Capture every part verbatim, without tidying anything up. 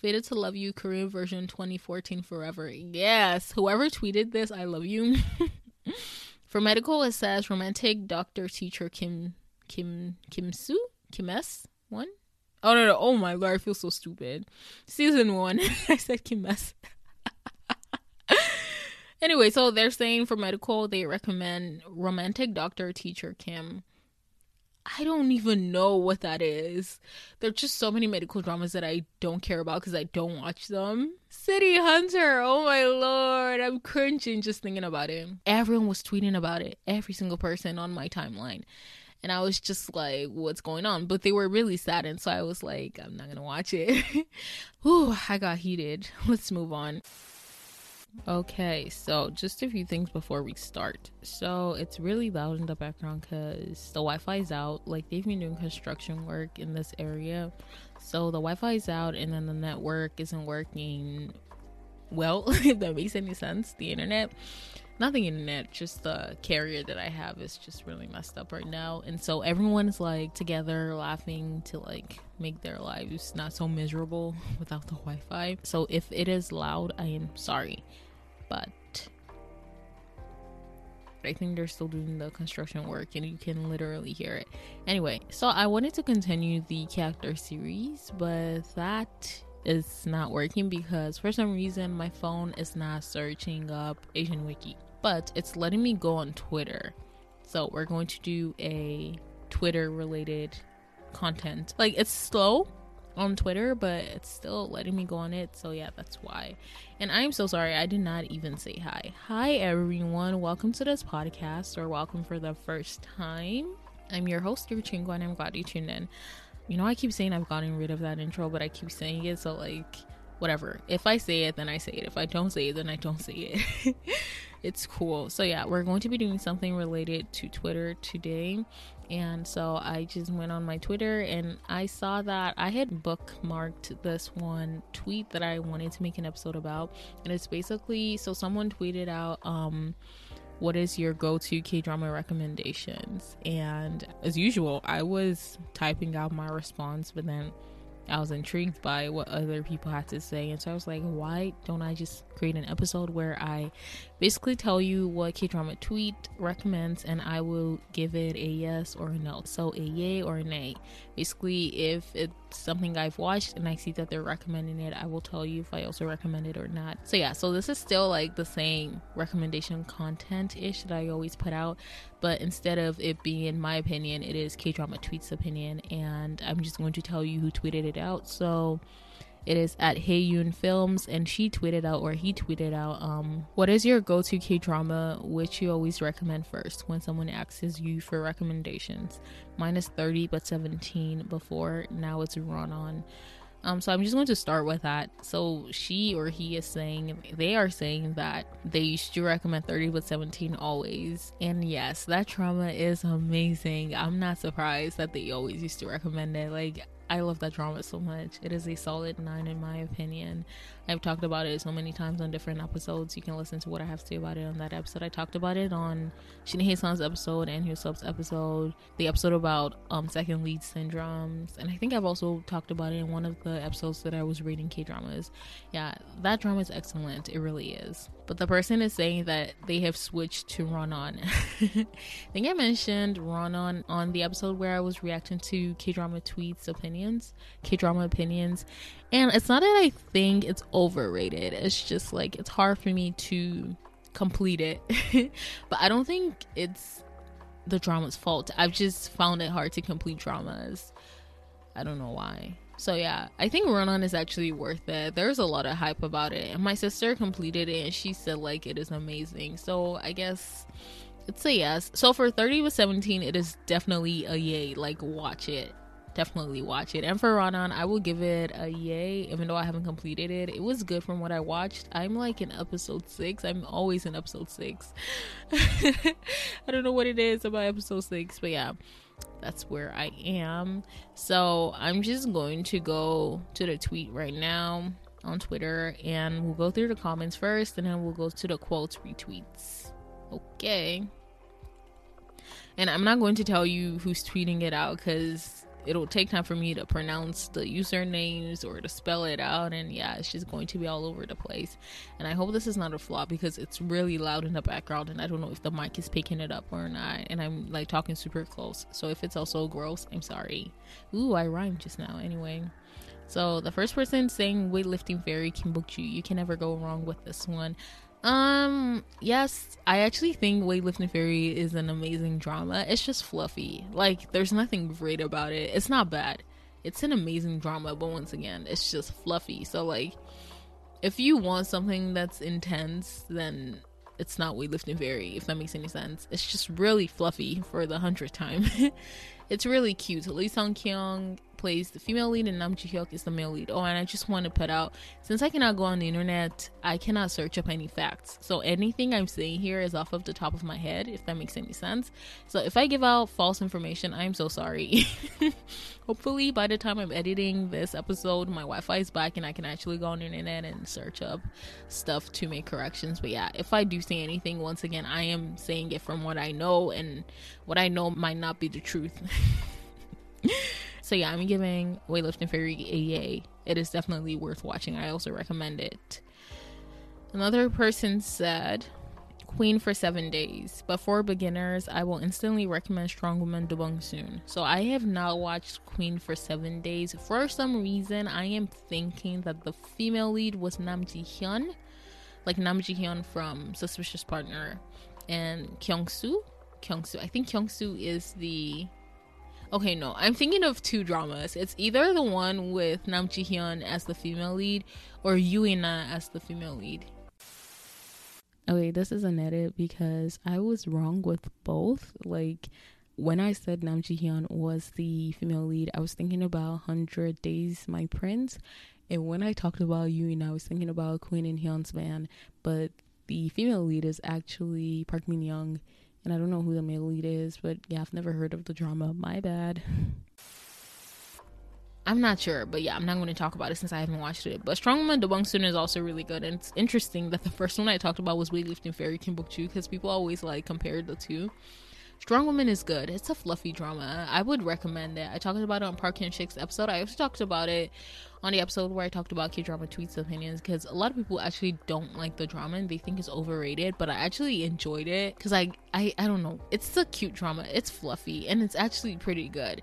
Fated to Love You, Korean version, twenty fourteen forever. Yes, whoever tweeted this, I love you. For medical, it says Romantic Doctor Teacher Kim Kim Kim Soo Kim S one. Oh no no! Oh my god, I feel so stupid. Season one. I said Kim S. Anyway, so they're saying for medical, they recommend Romantic Doctor Teacher Kim. I don't even know what that is. There are just so many medical dramas that I don't care about because I don't watch them. City Hunter. Oh my lord. I'm cringing just thinking about it. Everyone was tweeting about it. Every single person on my timeline. And I was just like, what's going on? But they were really saddened. So I was like, I'm not going to watch it. Ooh, I got heated. Let's move on. Okay, so just a few things before we start. So it's really loud in the background because the Wi-Fi is out. Like, they've been doing construction work in this area, so the Wi-Fi is out, and then the network isn't working well. If that makes any sense. The internet, not the internet, just the carrier that I have is just really messed up right now. And so everyone is like together laughing to like make their lives not so miserable without the Wi-Fi. So if it is loud, I am sorry, but I think they're still doing the construction work and you can literally hear it. Anyway, so I wanted to continue the character series, but that is not working because for some reason my phone is not searching up Asian Wiki, but it's letting me go on Twitter. So we're going to do a Twitter related content. Like, it's slow on Twitter, but it's still letting me go on it. So yeah, that's why. And I'm so sorry, I did not even say hi. Hi everyone, welcome to this podcast, or welcome for the first time. I'm your host, your Chingo, and I'm glad you tuned in. You know, I keep saying I've gotten rid of that intro, but I keep saying it, so like, whatever. If I say it, then I say it. If I don't say it, then I don't say it. It's cool. So yeah, we're going to be doing something related to Twitter today. And so I just went on my Twitter and I saw that I had bookmarked this one tweet that I wanted to make an episode about. And it's basically, so someone tweeted out, um, what is your go-to K-drama recommendations? And as usual, I was typing out my response, but then I was intrigued by what other people had to say. And so I was like, why don't I just create an episode where I basically tell you what K-drama tweet recommends and I will give it a yes or a no. So a yay or a nay. Basically, if it's something I've watched and I see that they're recommending it, I will tell you if I also recommend it or not. So yeah, so this is still like the same recommendation content-ish that I always put out, but instead of it being my opinion, it is K-drama tweet's opinion, and I'm just going to tell you who tweeted it out. So it is at Haeyoon Films, and she tweeted out, or he tweeted out, um what is your go-to K-drama which you always recommend first when someone asks you for recommendations? Mine is thirty but seventeen before, now it's Run On. Um so I'm just going to start with that. So she or he is saying, they are saying that they used to recommend thirty but seventeen always, and yes, that drama is amazing. I'm not surprised that they always used to recommend it. Like, I love that drama so much. It is a solid nine in my opinion. I've talked about it so many times on different episodes. You can listen to what I have to say about it on that episode. I talked about it on Shin Hye-sun's episode and Hyosub's episode, the episode about um second lead syndromes, and I think I've also talked about it in one of the episodes that I was rating K-dramas. Yeah, that drama is excellent. It really is. But the person is saying that they have switched to Run On. I think I mentioned Run On on the episode where I was reacting to K-drama tweets, opinions, K-drama opinions. And it's not that I think it's overrated. It's just like, it's hard for me to complete it. But I don't think it's the drama's fault. I've just found it hard to complete dramas. I don't know why. So yeah, I think Run On is actually worth it. There's a lot of hype about it, and my sister completed it and she said like it is amazing. So I guess it's a yes. So for thirty with seventeen, it is definitely a yay. Like, watch it. Definitely watch it. And for Run On, I will give it a yay, even though I haven't completed it. It was good from what I watched. I'm like in episode six. I'm always in episode six. I don't know what it is about episode six, but yeah, that's where I am. So I'm just going to go to the tweet right now on Twitter, and we'll go through the comments first, and then we'll go to the quotes, retweets. Okay. And I'm not going to tell you who's tweeting it out because it'll take time for me to pronounce the usernames or to spell it out, and yeah, it's just going to be all over the place. And I hope this is not a flaw, because it's really loud in the background and I don't know if the mic is picking it up or not, and I'm like talking super close, so if it's also gross, I'm sorry. Ooh, I rhymed just now. Anyway, so the first person sang Weightlifting Fairy Kim Bok-ju. You can never go wrong with this one. Um, yes, I actually think Weightlifting Fairy is an amazing drama. It's just fluffy. Like, there's nothing great about it. It's not bad. It's an amazing drama, but once again, it's just fluffy. So, like, if you want something that's intense, then it's not Weightlifting Fairy, if that makes any sense. It's just really fluffy for the hundredth time. It's really cute. Lee Ki-kyung plays the female lead and Nam Ji-hyuk is the male lead. Oh, and I just want to put out, since I cannot go on the internet, I cannot search up any facts, so anything I'm saying here is off of the top of my head, if that makes any sense. So if I give out false information, I'm so sorry. Hopefully by the time I'm editing this episode, my Wi-Fi is back and I can actually go on the internet and search up stuff to make corrections. But yeah, if I do say anything, once again, I am saying it from what I know, and what I know might not be the truth. So yeah, I'm giving Weightlifting Fairy a yay. It is definitely worth watching. I also recommend it. Another person said Queen for seven days, but for beginners, I will instantly recommend Strong Woman Do Bong Soon. So I have not watched Queen for seven days. For some reason, I am thinking that the female lead was Nam Ji-hyun, like Nam Ji-hyun from Suspicious Partner, and Kyung-soo. Kyung-soo. I think Kyung-soo is the... Okay, no, I'm thinking of two dramas. It's either the one with Nam Ji-hyun as the female lead or Yoo In-na as the female lead. Okay, this is an edit because I was wrong with both. Like, when I said Nam Ji-hyun was the female lead, I was thinking about one hundred days, My Prince. And when I talked about Yoo In-na, I was thinking about Queen In Hyun's band. But the female lead is actually Park Min-young. And I don't know who the male lead is, but yeah, I've never heard of the drama. My bad. I'm not sure, but yeah, I'm not going to talk about it since I haven't watched it. But Strong Woman Do Bong Soon is also really good, and it's interesting that the first one I talked about was Weightlifting Fairy Kim Bok-ju, because people always like compared the two. Strong Woman is good. It's a fluffy drama. I would recommend it. I talked about it on Park Hyun-shik's episode. I also talked about it on the episode where I talked about K-drama tweets opinions, because a lot of people actually don't like the drama and they think it's overrated, but I actually enjoyed it because I, I I don't know, it's a cute drama, it's fluffy, and it's actually pretty good.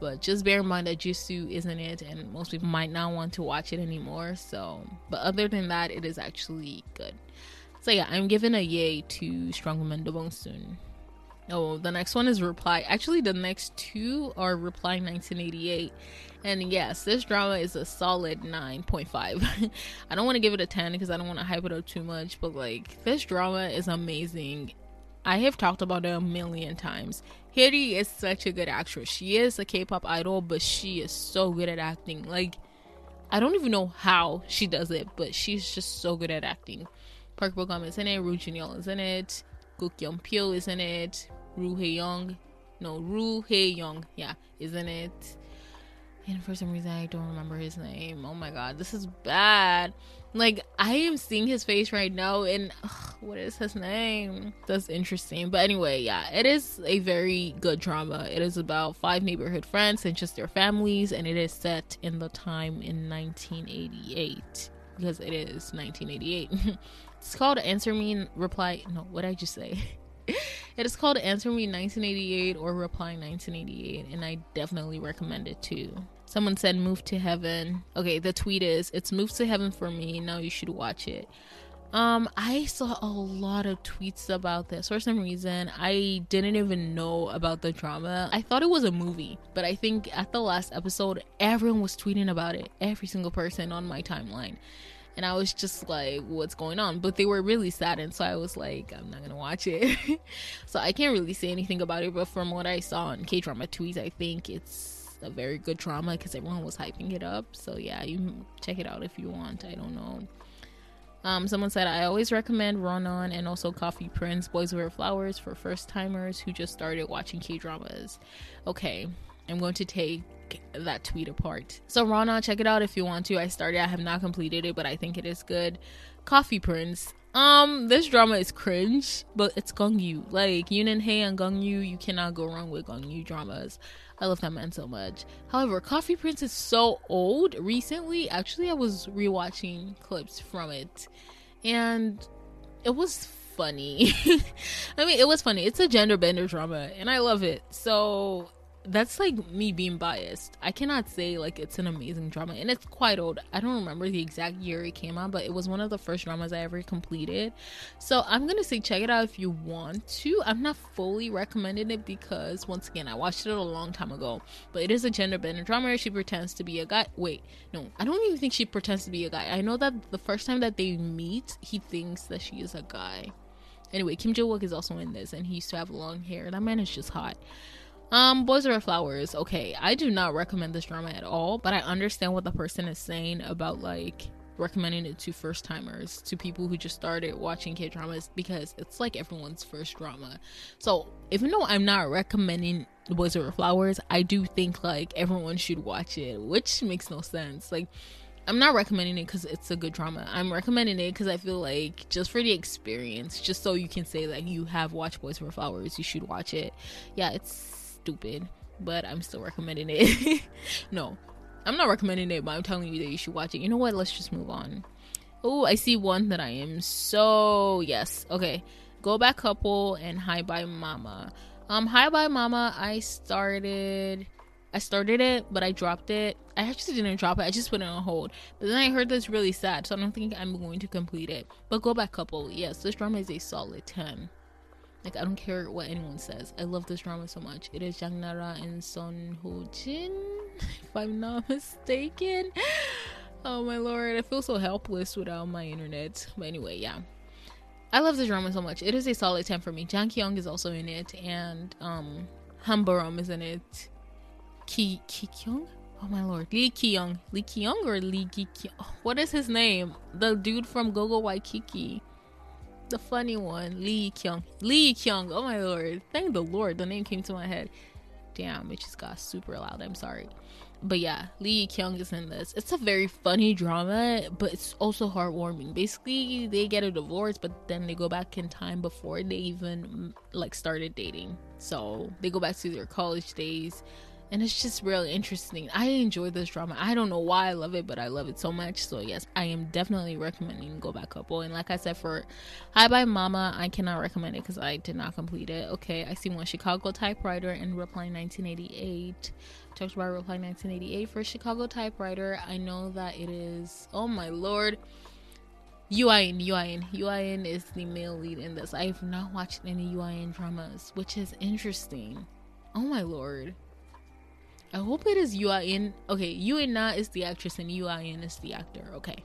But just bear in mind that Jisoo isn't it, and most people might not want to watch it anymore. So, but other than that, it is actually good. So yeah, I'm giving a yay to Strong Woman Do Bong Soon. Oh, the next one is Reply. Actually, the next two are Reply nineteen eighty-eight. And yes, this drama is a solid nine point five. I don't want to give it a ten because I don't want to hype it up too much. But like, this drama is amazing. I have talked about it a million times. Hiri is such a good actress. She is a K-pop idol, but she is so good at acting. Like, I don't even know how she does it, but she's just so good at acting. Park Bo-gum is in it. Roo Jin-yeol is in it. Kook Young-pyo is in it. Roo Hae-young, no, Roo Hae-young, yeah, isn't it? And for some reason, I don't remember his name. Oh my god, this is bad. Like, I am seeing his face right now, and ugh, what is his name? That's interesting. But anyway, yeah, it is a very good drama. It is about five neighborhood friends and just their families, and it is set in the time in nineteen eighty-eight, because it is nineteen eighty-eight. It's called Answer Me, Reply, no, what did I just say? It is called Answer Me nineteen eighty-eight or Reply nineteen eighty-eight, and I definitely recommend it too. Someone said Move to Heaven. Okay, the tweet is, it's Move to Heaven for me, now you should watch it. Um, I saw a lot of tweets about this. For some reason, I didn't even know about the drama. I thought it was a movie, but I think at the last episode, everyone was tweeting about it. Every single person on my timeline. And I was just like, what's going on? But they were really saddened, so I was like, I'm not gonna watch it. So I can't really say anything about it, but from what I saw on K-drama tweets, I think it's a very good drama because everyone was hyping it up. So yeah, you check it out if you want. I don't know. Um, someone said, I always recommend Run On and also Coffee Prince, Boys Over Flowers for first timers who just started watching K-dramas. Okay, I'm going to take that tweet apart. So Rana, check it out if you want to. I started, I have not completed it, but I think it is good. Coffee Prince, Um, this drama is cringe, but it's Gong Yoo. Like, Yoon and Hae and Gong Yoo, you cannot go wrong with Gong Yoo dramas. I love that man so much. However, Coffee Prince is so old. Recently, actually, I was rewatching clips from it, and it was funny. I mean, it was funny. It's a gender bender drama, and I love it. So that's like me being biased. I cannot say like it's an amazing drama, and it's quite old. I don't remember the exact year it came out, but it was one of the first dramas I ever completed. So I'm gonna say check it out if you want to. I'm not fully recommending it because, once again, I watched it a long time ago, but it is a gender bender drama. She pretends to be a guy. Wait, no, I don't even think she pretends to be a guy. I know that the first time that they meet, he thinks that she is a guy. Anyway, Kim Jo-wook is also in this, and he used to have long hair. That man is just hot. Um, Boys Over Flowers. Okay, I do not recommend this drama at all, but I understand what the person is saying about like recommending it to first timers, to people who just started watching K-dramas, because it's like everyone's first drama. So even though I'm not recommending Boys Over Flowers, I do think like everyone should watch it, which makes no sense. Like, I'm not recommending it because it's a good drama. I'm recommending it because I feel like, just for the experience, just so you can say that you have watched Boys Over Flowers, you should watch it. Yeah, it's stupid, but I'm still recommending it. No, I'm not recommending it, but I'm telling you that you should watch it. You know what? Let's just move on. Oh, I see one that I am so yes. Okay, Go Back Couple and Hi Bye Mama. Um, Hi Bye Mama. I started, I started it, but I dropped it. I actually didn't drop it. I just put it on hold. But then I heard that's really sad, so I don't think I'm going to complete it. But Go Back Couple, yes, this drama is a solid ten. Like, I don't care what anyone says. I love this drama so much. It is Jang Na-ra and Son Ho-jin, if I'm not mistaken. Oh my lord, I feel so helpless without my internet. But anyway, yeah, I love this drama so much. It is a solid ten for me. Jang Ki-young is also in it, and um, Han Baram is in it. Ki Ki-kyung? Oh my lord, Lee Ki-kyung. Lee Ki-kyung or Lee Ki-kyung? What is his name? The dude from Gogo Waikiki. The funny one, Lee Ki-kyung. Lee Ki-kyung. Oh my lord, thank the lord the name came to my head. Damn, it just got super loud. I'm sorry. But yeah, Lee Ki-kyung is in this. It's a very funny drama, but it's also heartwarming. Basically, they get a divorce, but then they go back in time before they even like started dating. So they go back to their college days, and it's just really interesting. I enjoy this drama. I don't know why I love it, but I love it so much. So yes, I am definitely recommending Go Back Couple. And like I said, for Hi Bye Mama, I cannot recommend it because I did not complete it. Okay, I see one, Chicago Typewriter and Reply nineteen eighty-eight. Talked about Reply nineteen eighty-eight. For Chicago Typewriter, I know that it is, oh my lord, Yoo In, Yoo In. Yoo In is the male lead in this. I have not watched any Yoo In dramas, which is interesting. Oh my lord, I hope it is Yoo In. Okay, Yoo In-na is the actress and Yoo In is the actor. Okay,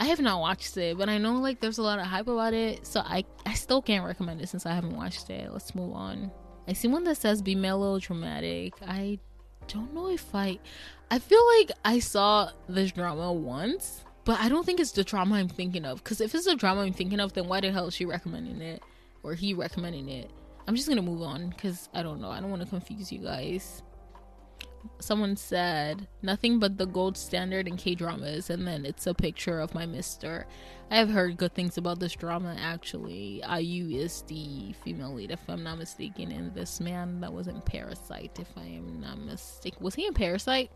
I have not watched it, but I know like there's a lot of hype about it, so I I still can't recommend it since I haven't watched it. Let's move on. I see one that says Be Melodramatic. I don't know if I I feel like I saw this drama once, but I don't think it's the drama I'm thinking of. Because if it's the drama I'm thinking of, then why the hell is she recommending it or he recommending it? I'm just gonna move on because I don't know. I don't want to confuse you guys. Someone said nothing but the gold standard in K-dramas, and then it's a picture of My Mister. I have heard good things about this drama. Actually, I U is the female lead, if I'm not mistaken, and this man that was in Parasite, if I am not mistaken. Was he in Parasite?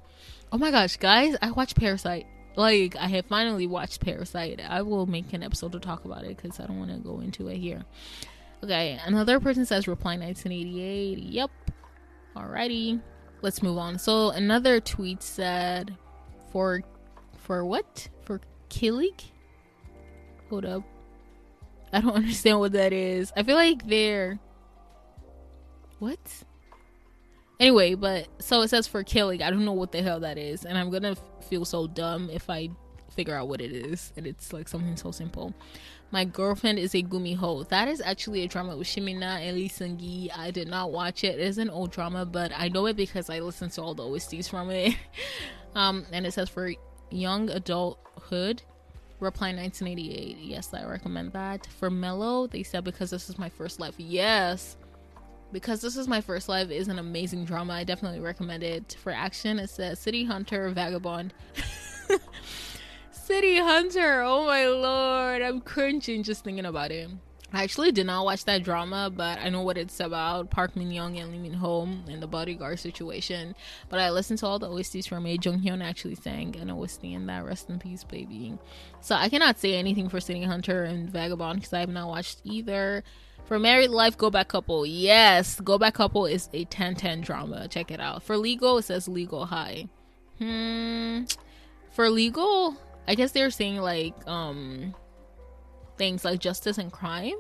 Oh my gosh, guys, I watched Parasite. Like, I have finally watched Parasite. I will make an episode to talk about it because I don't want to go into it here. Okay, another person says Reply nineteen eighty-eight. Yep. Alrighty, let's move on. So another tweet said for for what for Killig. Hold up, I don't understand what that is. I feel like they're what anyway, but so it says for Killig. I don't know what the hell that is, and I'm gonna f- feel so dumb if I figure out what it is, and it's like something so simple. My Girlfriend is a Gumiho. That is actually a drama with Shimina and Lee Seung-gi. I did not watch it. It is an old drama, but I know it because I listen to all the O S Ts from it. Um, and it says for Young Adulthood, Reply nineteen eighty-eight. Yes, I recommend that. For Mellow, they said Because This Is My First Life. Yes, Because This Is My First Life is an amazing drama. I definitely recommend it. For Action, it says City Hunter, Vagabond. City Hunter. Oh my lord, I'm cringing just thinking about it. I actually did not watch that drama, but I know what it's about. Park Min-young and Lee Min-ho and the bodyguard situation. But I listened to all the O S Ts from it. Jung Hyun actually sang an O S T in that. Rest in peace, baby. So I cannot say anything for City Hunter and Vagabond because I have not watched either. For Married Life, Go Back Couple. Yes, Go Back Couple is a ten ten drama. Check it out. For Legal, it says Legal High. Hmm. For Legal, I guess they're saying like, um... things like justice and crime.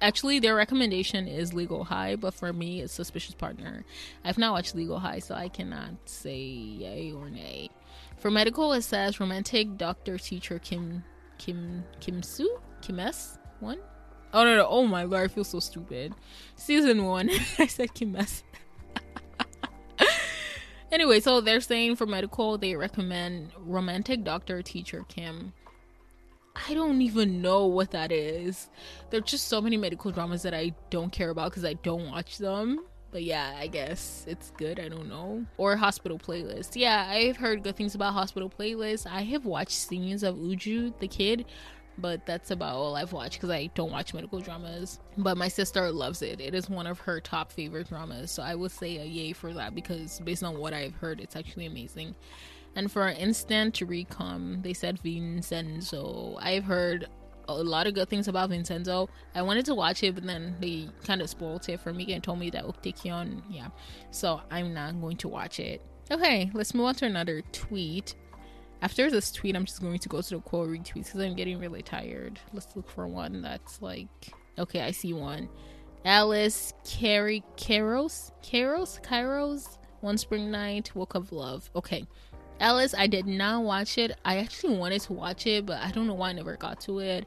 Actually, their recommendation is Legal High, but for me it's Suspicious Partner. I've not watched Legal High, so I cannot say yay or nay. For medical, it says Romantic Doctor Teacher Kim Kim Kim Soo Kim S one. Oh no no! Oh my lord, I feel so stupid. Season one. I said Kim S. Anyway, so they're saying for medical they recommend Romantic Doctor Teacher Kim. I don't even know what that is. There are just so many medical dramas that I don't care about because I don't watch them. But yeah, I guess it's good. I don't know. Or Hospital Playlist. Yeah, I've heard good things about Hospital Playlist. I have watched scenes of Uju, the kid. But that's about all I've watched because I don't watch medical dramas. But my sister loves it. It is one of her top favorite dramas. So I would say a yay for that because based on what I've heard, it's actually amazing. And for Instant Recom, they said Vincenzo. I've heard a lot of good things about Vincenzo. I wanted to watch it, but then they kind of spoiled it for me and told me that Uktaekyon, yeah. So I'm not going to watch it. Okay, let's move on to another tweet. After this tweet, I'm just going to go to the quote retweets because I'm getting really tired. Let's look for one that's like... Okay, I see one. Alice Carey Kairos? Kairos? Kairos? One Spring Night, Woke Up Love. Okay. Alice, I did not watch it. I actually wanted to watch it, but I don't know why I never got to it.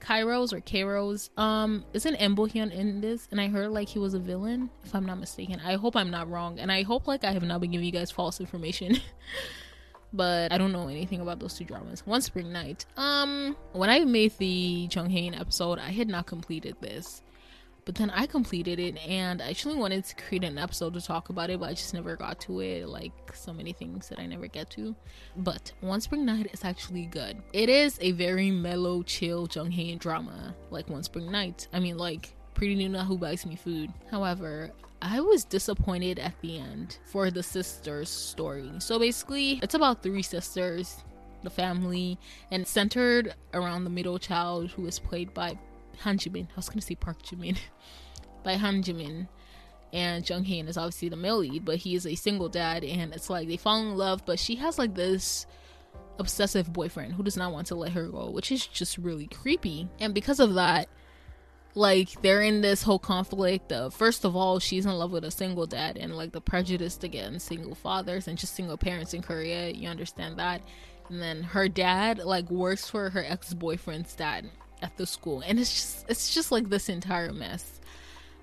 Kairos or Kairos. Um, isn't Im Bo-hyun in this? And I heard like he was a villain, if I'm not mistaken. I hope I'm not wrong. And I hope like I have not been giving you guys false information. But I don't know anything about those two dramas. One Spring Night. Um, when I made the Jung Haein episode, I had not completed this. But then I completed it and I actually wanted to create an episode to talk about it, but I just never got to it. Like so many things that I never get to. But One Spring Night is actually good. It is a very mellow, chill Jung Haein drama. Like One Spring Night. I mean like Pretty Nuna Who Buys Me Food. However, I was disappointed at the end for the sisters story. So basically it's about three sisters, the family, and centered around the middle child who is played by Han Ji-min. I was gonna say Park Ji-min. By Han Ji-min. And Jung Haein is obviously the male lead, but he is a single dad, and it's like they fall in love, but she has like this obsessive boyfriend who does not want to let her go, which is just really creepy. And because of that, like they're in this whole conflict of, first of all, she's in love with a single dad and like the prejudice against single fathers and just single parents in Korea, you understand that. And then her dad like works for her ex-boyfriend's dad at the school, and it's just it's just like this entire mess.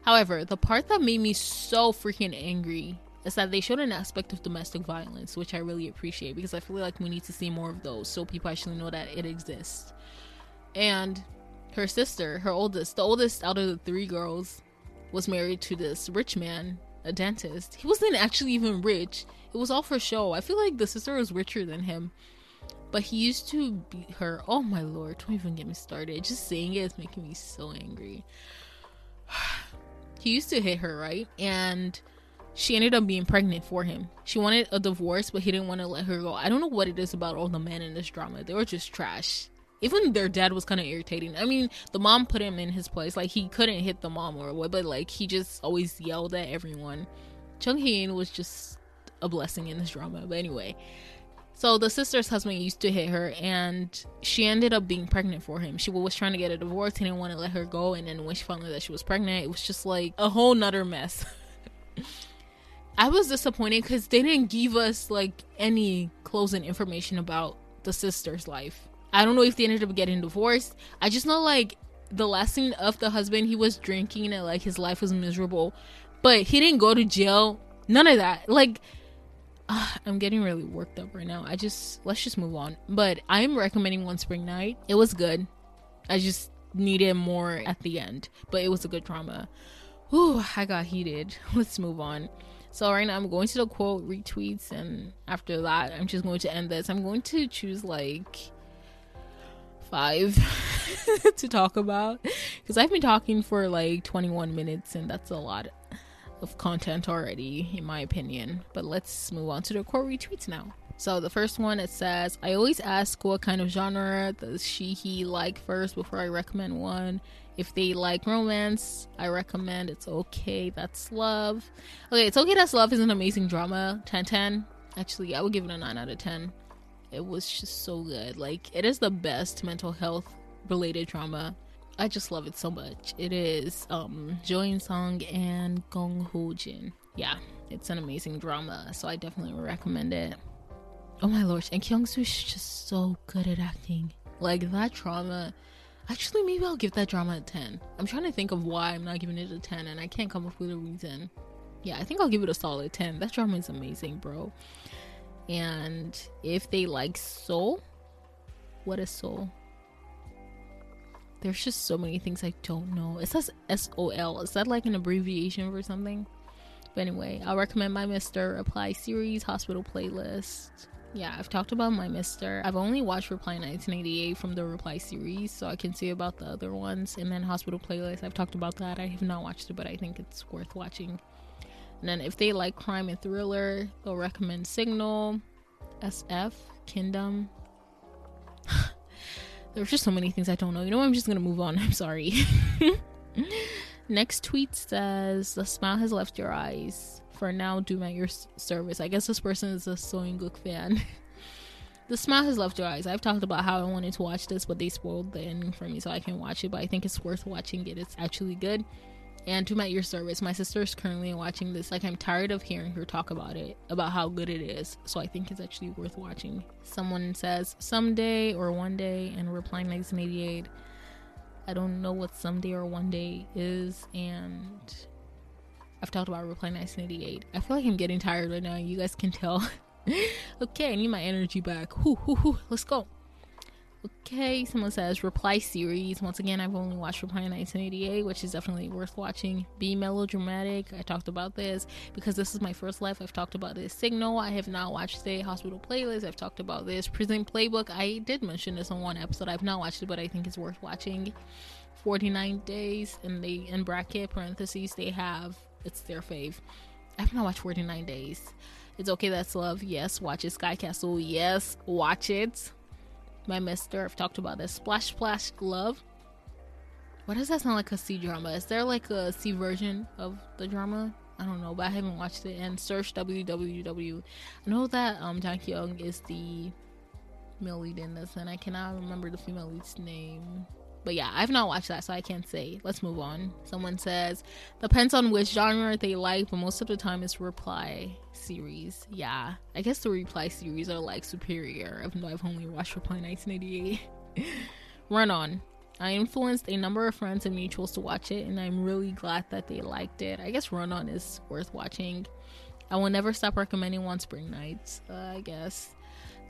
However, the part that made me so freaking angry is that they showed an aspect of domestic violence, which I really appreciate because I feel like we need to see more of those so people actually know that it exists. And her sister, her oldest the oldest out of the three girls, was married to this rich man, a dentist. He wasn't actually even rich. It was all for show. I feel like the sister was richer than him. But he used to beat her. Oh my lord, don't even get me started. Just saying it is making me so angry. He used to hit her, right? And she ended up being pregnant for him. She wanted a divorce, but he didn't want to let her go. I don't know what it is about all the men in this drama. They were just trash. Even their dad was kind of irritating. I mean, the mom put him in his place. Like, he couldn't hit the mom or what, but like, he just always yelled at everyone. Jung Haein was just a blessing in this drama. But anyway... So the sister's husband used to hit her, and she ended up being pregnant for him. She was trying to get a divorce. He didn't want to let her go. And then when she found out that she was pregnant, it was just like a whole nother mess. I was disappointed because they didn't give us like any closing information about the sister's life. I don't know if they ended up getting divorced. I just know like the last scene of the husband, he was drinking and like his life was miserable, but he didn't go to jail. None of that. Like... Uh, I'm getting really worked up right now. I just let's just move on. But I'm recommending One Spring Night. It was good. I just needed more at the end, but it was a good drama. Ooh, I got heated. Let's move on. So right now I'm going to the quote retweets, and after that I'm just going to end this. I'm going to choose like five to talk about, because I've been talking for like twenty-one minutes and that's a lot of content already in my opinion. But let's move on to the quote retweets now. So the first one, it says, I always ask what kind of genre does she he like first before I recommend one. If they like romance, I recommend It's Okay That's Love. Okay, It's Okay That's Love is an amazing drama. ten out of ten. Actually, I would give it a nine out of ten. It was just so good. Like, it is the best mental health related drama. I just love it so much. It is um Joo In-sung and Gong Hyo Jin. Yeah, it's an amazing drama, so I definitely would recommend it. Oh my lord, and Kyung Soo is just so good at acting. Like, that drama, actually maybe I'll give that drama a ten. I'm trying to think of why I'm not giving it a ten and I can't come up with a reason. Yeah, I think I'll give it a solid ten. That drama is amazing, bro. And if they like Soul, what is Soul? There's just so many things I don't know. It says S O L. Is that like an abbreviation for something? But anyway, I'll recommend My Mister, Reply series, Hospital Playlist. Yeah, I've talked about My Mister. I've only watched Reply nineteen eighty-eight from the Reply series, so I can say about the other ones. And then Hospital Playlist, I've talked about that. I have not watched it, but I think it's worth watching. And then if they like crime and thriller, they'll recommend Signal, S F, Kingdom. There's just so many things I don't know. You know what? I'm just going to move on. I'm sorry. Next tweet says, the smile has left your eyes. For now, do my your service. I guess this person is a So Eun-guk fan. The smile has left your eyes. I've talked about how I wanted to watch this, but they spoiled the ending for me, so I can't watch it. But I think it's worth watching it. It's actually good. And to my ear service, my sister is currently watching this. Like, I'm tired of hearing her talk about it, about how good it is. So I think it's actually worth watching. Someone says Someday or One Day and Reply nineteen eighty-eight. I don't know what Someday or One Day is, and I've talked about Reply nineteen eighty-eight. I feel like I'm getting tired right now. You guys can tell. Okay, I need my energy back. Whoo, whoo, whoo. Let's go. Okay, someone says Reply series. Once again, I've only watched Reply nineteen eighty-eight, which is definitely worth watching. Be Melodramatic, I talked about this. Because This Is My First Life, I've talked about this. Signal, I have not watched it. Hospital Playlist, I've talked about this. Prison Playbook, I did mention this on one episode. I've not watched it, but I think it's worth watching. forty-nine days, and they, in bracket, parentheses, they have, it's their fave. I have not watched forty-nine days. It's Okay That's Love, yes, watch it. Sky Castle, yes, watch it. My Mister, I've talked about this. Splash Splash Love. Why does that sound like a C drama? Is there like a C version of the drama? I don't know, but I haven't watched it. And search W W W. I know that um Jung Haein is the male lead in this, and I cannot remember the female lead's name. But yeah, I've not watched that, so I can't say. Let's move on. Someone says, depends on which genre they like, but most of the time it's Reply series. Yeah, I guess the Reply series are like superior, even though I've only watched Reply nineteen eighty-eight. Run On. I influenced a number of friends and mutuals to watch it, and I'm really glad that they liked it. I guess Run On is worth watching. I will never stop recommending One Spring Night, uh, I guess.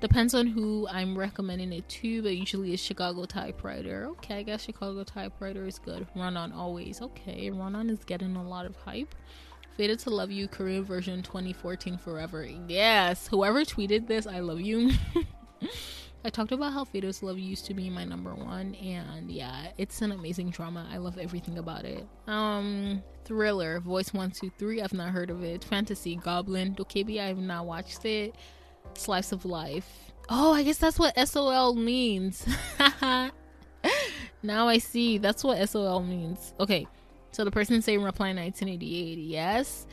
Depends on who I'm recommending it to, but usually it's Chicago Typewriter. Okay, I guess Chicago Typewriter is good. Run On always. Okay, Run On is getting a lot of hype. Fated to Love You, Korean version twenty fourteen forever. Yes, whoever tweeted this, I love you. I talked about how Fated to Love You used to be my number one, and yeah, it's an amazing drama. I love everything about it. Um, Thriller, Voice one two three, I've not heard of it. Fantasy, Goblin, Dokebi, I have not watched it. Slice of Life. Oh, I guess that's what S O L means. Now I see. That's what S O L means. Okay, so the person saying Reply nineteen eighty-eight, yes.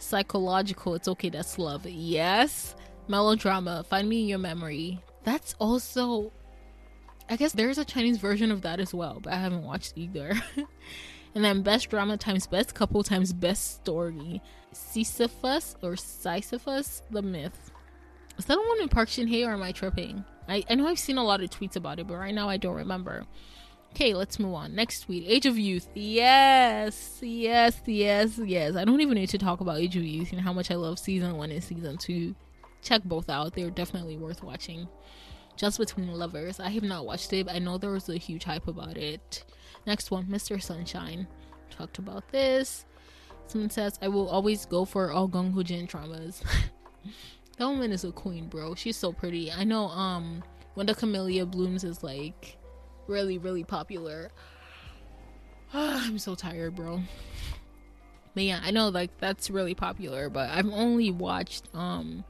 Psychological, It's Okay That's Love, yes. Melodrama, Find Me in Your Memory. That's also, I guess there's a Chinese version of that as well, but I haven't watched either. And then best drama times best couple times best story. Sisyphus or Sisyphus, The Myth. Is that the one with Park Shin-hye, or am I tripping? I, I know I've seen a lot of tweets about it, but right now I don't remember. Okay, let's move on. Next tweet, Age of Youth. Yes, yes, yes, yes. I don't even need to talk about Age of Youth and how much I love season one and season two. Check both out. They're definitely worth watching. Just Between Lovers. I have not watched it, but I know there was a huge hype about it. Next one, Mister Sunshine. Talked about this. Someone says, I will always go for all Gong Hyo Jin traumas. That woman is a queen, bro. She's so pretty. I know um When the Camellia Blooms is like really, really popular. I'm so tired, bro. But yeah, I know like that's really popular, but I've only watched um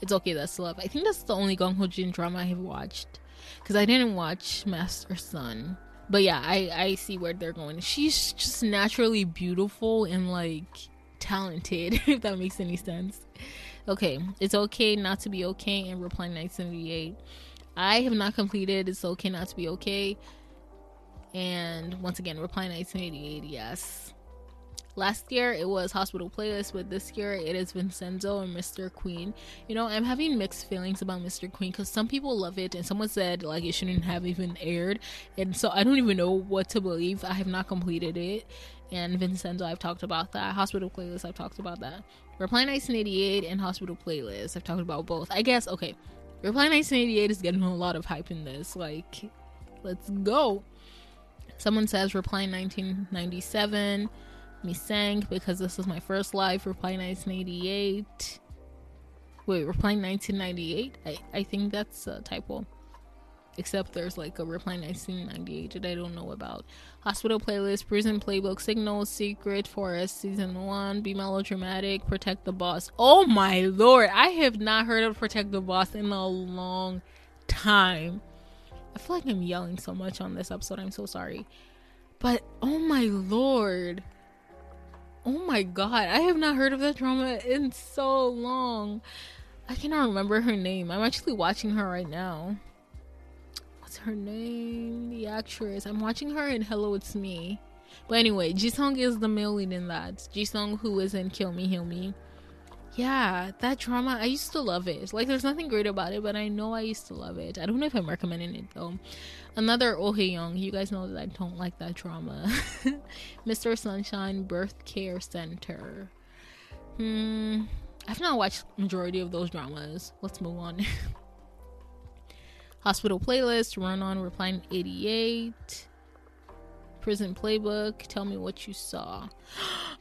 It's Okay That's Love. I think that's the only Gong Hyo Jin drama I have watched, because I didn't watch Master Son. But yeah, I, I see where they're going. She's just naturally beautiful and like talented, if that makes any sense. Okay, It's Okay Not to Be Okay and Reply nineteen seventy-eight. I have not completed It's Okay Not to Be Okay. And once again, Reply nineteen eighty-eight, yes. Last year it was Hospital Playlist, but this year it is Vincenzo and Mister Queen. You know, I'm having mixed feelings about Mister Queen, because some people love it and someone said like it shouldn't have even aired, and so I don't even know what to believe. I have not completed it. And Vincenzo, I've talked about that. Hospital Playlist, I've talked about that. Reply nineteen eighty-eight and Hospital Playlist, I've talked about both. I guess, okay, Reply nineteen eighty-eight is getting a lot of hype in this. Like, let's go. Someone says Reply nineteen ninety-seven, Me Sang, Because This Is My First Life, Reply nineteen eighty-eight. Wait, Reply nineteen ninety-eight? I, I think that's a typo. Except there's like a Reply nineteen ninety-eight that I don't know about. Hospital Playlist, Prison Playbook, Signal, Secret Forest Season one, Be Melodramatic, Protect the Boss. Oh my lord, I have not heard of Protect the Boss in a long time. I feel like I'm yelling so much on this episode, I'm so sorry. But oh my lord, oh my god, I have not heard of that drama in so long. I cannot remember her name. I'm actually watching her right now. Her name, the actress, I'm watching her in Hello It's Me. But anyway, Jisung is the male lead in that. Jisung, who is in Kill Me Heal Me. Yeah, that drama, I used to love it. Like, there's nothing great about it, but I know I used to love it. I don't know if I'm recommending it though. Another Oh Hae-young, you guys know that I don't like that drama. Mister Sunshine, Birth Care Center. hmm I've not watched majority of those dramas. Let's move on. Hospital Playlist, Run On, Reply eighty-eight, Prison Playbook, Tell Me What You Saw.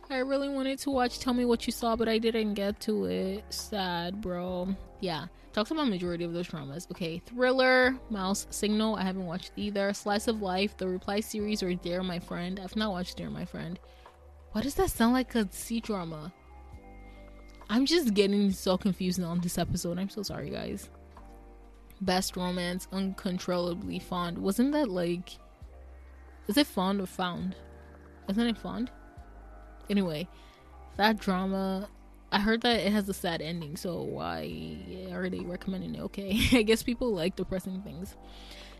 I really wanted to watch Tell Me What You Saw, but I didn't get to it. Sad, bro. Yeah, talks about majority of those dramas. Okay, Thriller, Mouse, Signal, I haven't watched either. Slice of Life, The Reply series, or Dare My Friend. I've not watched Dare My Friend. Why does that sound like a C-drama? I'm just getting so confused on this episode. I'm so sorry, guys. Best Romance, Uncontrollably Fond. Wasn't that like, is it Fond or Found? Isn't it Fond? Anyway, that drama, I heard that it has a sad ending, so why are they recommending it? Okay. I guess people like depressing things.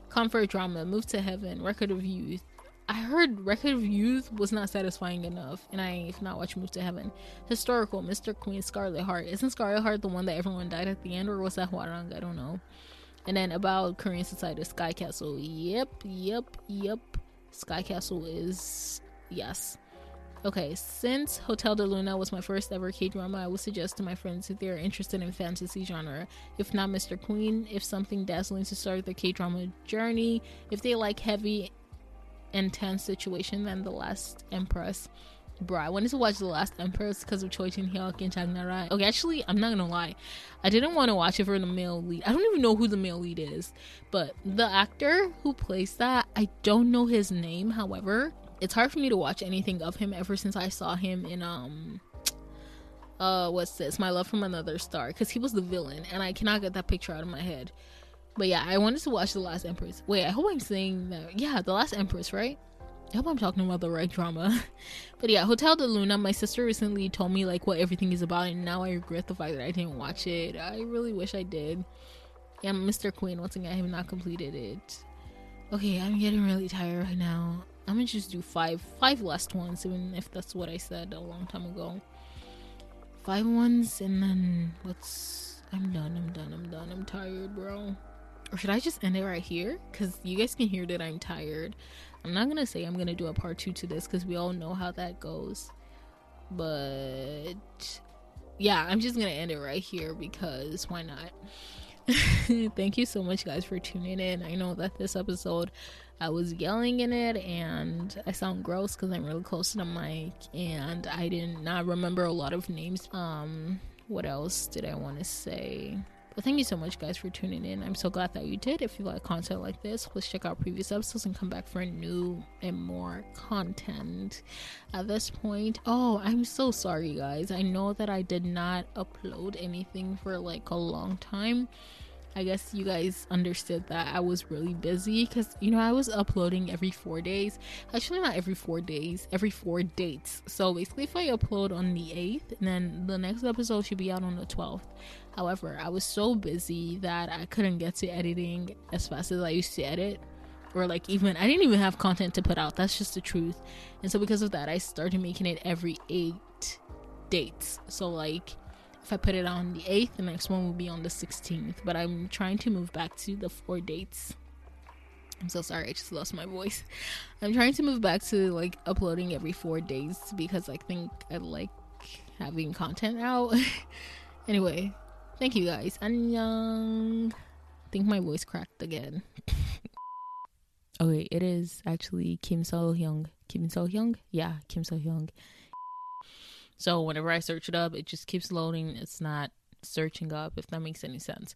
Comfort drama, Move to Heaven, Record of Youth. I heard Record of Youth was not satisfying enough, and I've not watched Move to Heaven. Historical, Mister Queen, Scarlet Heart. Isn't Scarlet Heart the one that everyone died at the end, or was that Hwarang? I don't know. And then about Korean society, Sky Castle. Yep, yep, yep. Sky Castle is... yes. Okay, since Hotel de Luna was my first ever K-drama, I would suggest to my friends if they are interested in fantasy genre. If not, Mister Queen. If something dazzling to start their K-drama journey. If they like heavy, intense situation, then The Last Empress. Bro, I wanted to watch The Last Empress because of Choi Jin-hyuk and Chang Na-rai. Okay, actually, I'm not gonna lie, I didn't want to watch it for the male lead. I don't even know who the male lead is, but the actor who plays that, I don't know his name. However, it's hard for me to watch anything of him ever since I saw him in um uh what's this, My Love from Another Star, because he was the villain and I cannot get that picture out of my head. But yeah, I wanted to watch The Last Empress. Wait, I hope I'm saying that. Yeah, The Last Empress, right? I hope I'm talking about the right drama. But yeah, Hotel de Luna, my sister recently told me like what everything is about, and now I regret the fact that I didn't watch it. I really wish I did. Yeah, Mister Queen, once again, I have not completed it. Okay, I'm getting really tired right now. I'm gonna just do five five last ones, even if that's what I said a long time ago. Five ones, and then let's... I'm done, I'm done, I'm done. I'm tired, bro. Or should I just end it right here? Because you guys can hear that I'm tired. I'm not gonna say I'm gonna do a part two to this because we all know how that goes. But yeah, I'm just gonna end it right here because why not? Thank you so much, guys, for tuning in. I know that this episode I was yelling in it and I sound gross because I'm really close to the mic and I did not remember a lot of names. Um what else did I want to say? But thank you so much, guys, for tuning in. I'm so glad that you did. If you like content like this, please check out previous episodes and come back for new and more content. At this point, oh, I'm so sorry, guys. I know that I did not upload anything for like a long time. I guess you guys understood that I was really busy because, you know, I was uploading every four days. Actually, not every four days, every four dates. So basically, if I upload on the eighth, then the next episode should be out on the twelfth. However, I was so busy that I couldn't get to editing as fast as I used to edit. Or like even, I didn't even have content to put out. That's just the truth. And so because of that, I started making it every eight dates. So like, if I put it on the eighth, the next one will be on the sixteenth. But I'm trying to move back to the four dates. I'm so sorry, I just lost my voice. I'm trying to move back to like uploading every four days because I think I like having content out. Anyway. Thank you, guys. Annyeong. I think my voice cracked again. Okay, it is actually Kim So-hyung. Kim So-hyung? Yeah, Kim So-hyung. So whenever I search it up, it just keeps loading. It's not searching up, if that makes any sense.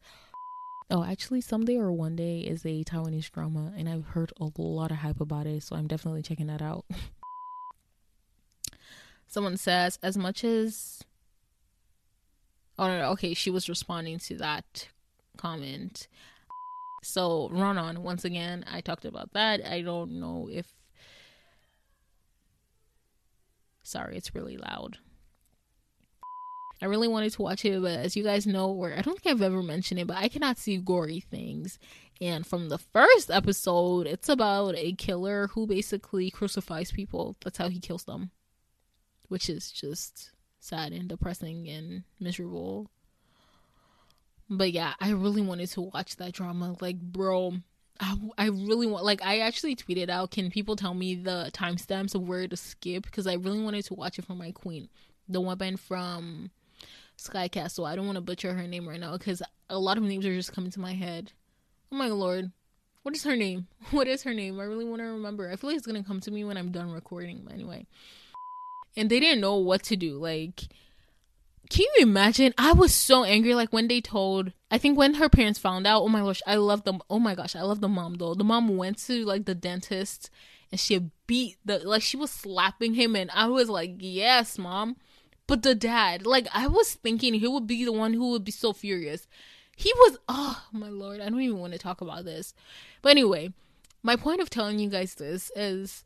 Oh, actually, Someday or One Day is a Taiwanese drama, and I've heard a lot of hype about it, so I'm definitely checking that out. Someone says, as much as... Oh, no, no, okay, she was responding to that comment. So, Run On, once again, I talked about that. I don't know if... Sorry, it's really loud. I really wanted to watch it, but as you guys know, or I don't think I've ever mentioned it, but I cannot see gory things. And from the first episode, it's about a killer who basically crucifies people. That's how he kills them. Which is just... sad and depressing and miserable. But yeah, I really wanted to watch that drama. Like, bro, I, I really want, like, I actually tweeted out, can people tell me the timestamps of where to skip, because I really wanted to watch it for my queen, the woman from Sky Castle. I don't want to butcher her name right now because a lot of names are just coming to my head. Oh my lord, what is her name? What is her name? I really want to remember. I feel like it's gonna come to me when I'm done recording. But anyway. And they didn't know what to do. Like, can you imagine? I was so angry. Like, when they told... I think when her parents found out... Oh, my gosh. I love them. Oh, my gosh. I love the mom, though. The mom went to, like, the dentist. And she beat the... Like, she was slapping him. And I was like, yes, mom. But the dad... Like, I was thinking he would be the one who would be so furious. He was... Oh, my lord. I don't even want to talk about this. But anyway, my point of telling you guys this is...